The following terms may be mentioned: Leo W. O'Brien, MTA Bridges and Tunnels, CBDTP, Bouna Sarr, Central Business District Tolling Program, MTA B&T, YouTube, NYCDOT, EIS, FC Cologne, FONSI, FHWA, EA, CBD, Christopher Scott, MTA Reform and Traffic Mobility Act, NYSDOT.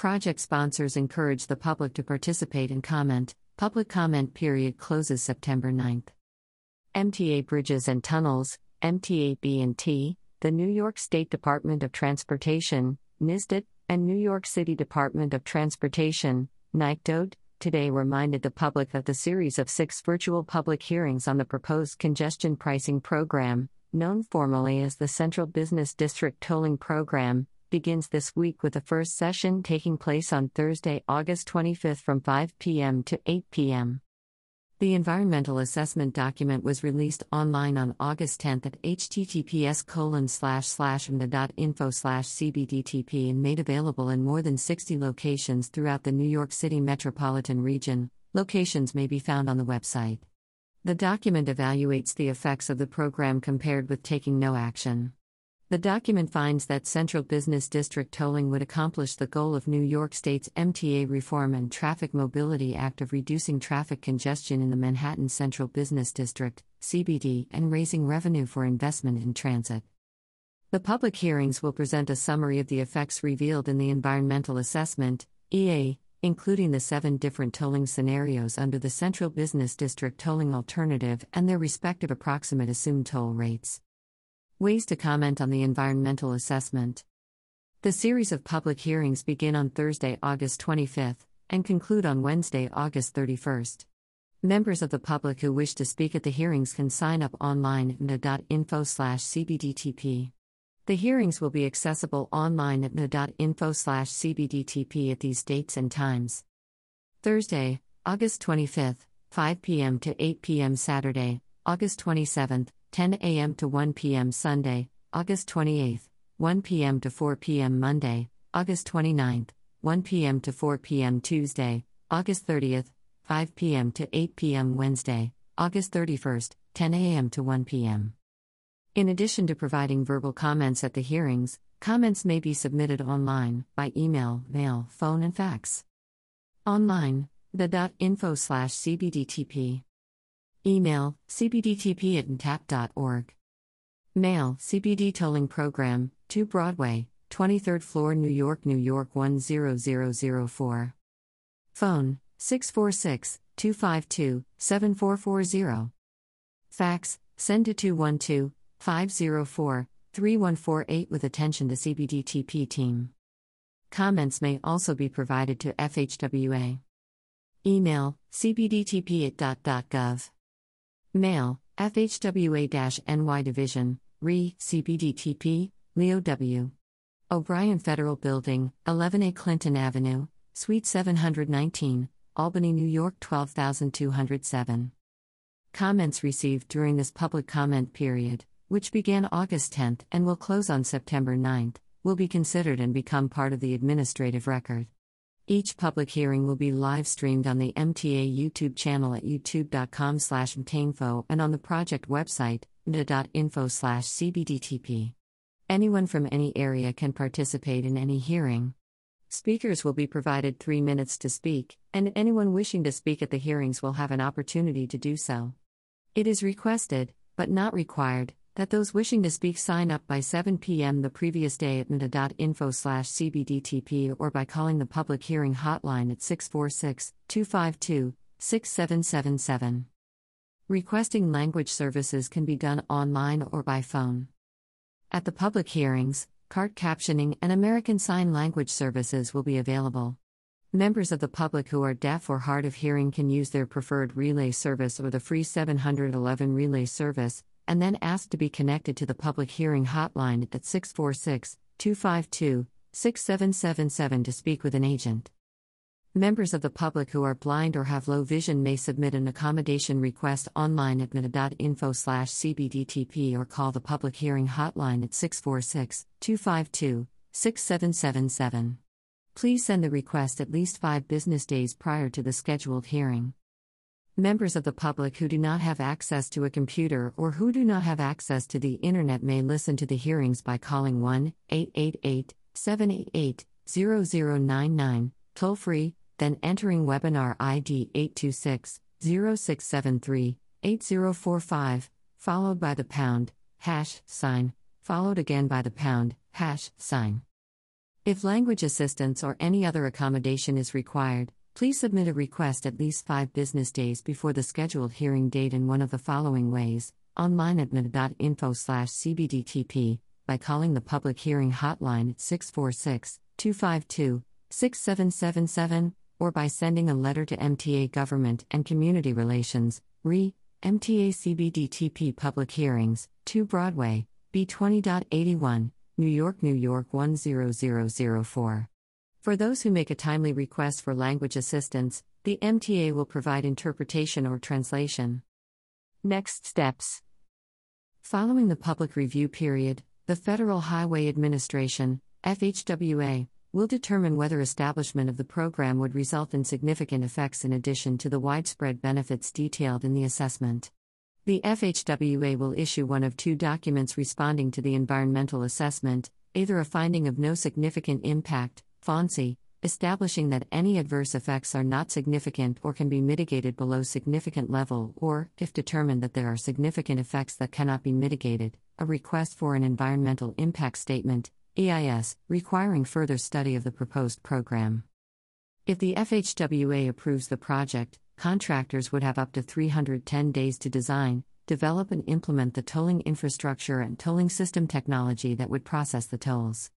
Project sponsors encourage the public to participate and comment. Public comment period closes September 9th. MTA Bridges and Tunnels, MTA B&T, the New York State Department of Transportation, NYSDOT, and New York City Department of Transportation, NYCDOT, today reminded the public that the series of 6 virtual public hearings on the proposed congestion pricing program, known formally as the Central Business District Tolling Program, begins this week with the first session taking place on Thursday, August 25th from 5 p.m. to 8 p.m. The environmental assessment document was released online on August 10th at https://mta.info/cbdtp and made available in more than 60 locations throughout the New York City metropolitan region. Locations may be found on the website. The document evaluates the effects of the program compared with taking no action. The document finds that Central Business District tolling would accomplish the goal of New York State's MTA Reform and Traffic Mobility Act of reducing traffic congestion in the Manhattan Central Business District, CBD, and raising revenue for investment in transit. The public hearings will present a summary of the effects revealed in the environmental assessment, EA, including the 7 different tolling scenarios under the Central Business District tolling alternative and their respective approximate assumed toll rates. Ways to comment on the environmental assessment. The series of public hearings begin on Thursday, August 25th, and conclude on Wednesday, August 31st. Members of the public who wish to speak at the hearings can sign up online at mta.info/cbdtp. The hearings will be accessible online at mta.info/cbdtp at these dates and times. Thursday, August 25th, 5 p.m. to 8 p.m. Saturday, August 27th, 10 a.m. to 1 p.m. Sunday, August 28th, 1 p.m. to 4 p.m. Monday, August 29th, 1 p.m. to 4 p.m. Tuesday, August 30th, 5 p.m. to 8 p.m. Wednesday, August 31st, 10 a.m. to 1 p.m. In addition to providing verbal comments at the hearings, comments may be submitted online, by email, mail, phone and fax. Online, the.info/cbdtp. Email, cbdtp@ntap.org. Mail, CBD Tolling Program, 2 Broadway, 23rd floor, New York, New York 10004. Phone, 646-252-7440. Fax, send to 212-504-3148 with attention to CBDTP team. Comments may also be provided to FHWA. Email, cbdtp@.gov. Mail, FHWA-NY Division, RE, CBDTP, Leo W. O'Brien Federal Building, 11A Clinton Avenue, Suite 719, Albany, New York 12207. Comments received during this public comment period, which began August 10th and will close on September 9th, will be considered and become part of the administrative record. Each public hearing will be live-streamed on the MTA YouTube channel at youtube.com/mtainfo and on the project website, mta.info/cbdtp. Anyone from any area can participate in any hearing. Speakers will be provided 3 minutes to speak, and anyone wishing to speak at the hearings will have an opportunity to do so. It is requested, but not required, that those wishing to speak sign up by 7 p.m. the previous day at mta.info/cbdtp or by calling the public hearing hotline at 646-252-6777. Requesting language services can be done online or by phone. At the public hearings, cart captioning and American Sign Language services will be available. Members of the public who are deaf or hard of hearing can use their preferred relay service or the free 711 relay service, and then asked to be connected to the public hearing hotline at 646-252-6777 to speak with an agent. Members of the public who are blind or have low vision may submit an accommodation request online at mta.info/cbdtp or call the public hearing hotline at 646-252-6777. Please send the request at least 5 business days prior to the scheduled hearing. Members of the public who do not have access to a computer or who do not have access to the internet may listen to the hearings by calling 1-888-788-0099, toll-free, then entering webinar ID 826-0673-8045, followed by the pound, hash, sign, followed again by the pound, hash, sign. If language assistance or any other accommodation is required, please submit a request at least 5 business days before the scheduled hearing date in one of the following ways: online at mta.info/cbdtp, by calling the public hearing hotline at 646-252-6777, or by sending a letter to MTA Government and Community Relations, RE, MTA CBDTP Public Hearings, 2 Broadway, B20.81, New York, New York 10004. For those who make a timely request for language assistance, the MTA will provide interpretation or translation. Next steps. Following the public review period, the Federal Highway Administration, FHWA, will determine whether establishment of the program would result in significant effects in addition to the widespread benefits detailed in the assessment. The FHWA will issue one of 2 documents responding to the environmental assessment, either a finding of no significant impact, FONSI, establishing that any adverse effects are not significant or can be mitigated below significant level, or, if determined that there are significant effects that cannot be mitigated, a request for an environmental impact statement, EIS, requiring further study of the proposed program. If the FHWA approves the project, contractors would have up to 310 days to design, develop and implement the tolling infrastructure and tolling system technology that would process the tolls.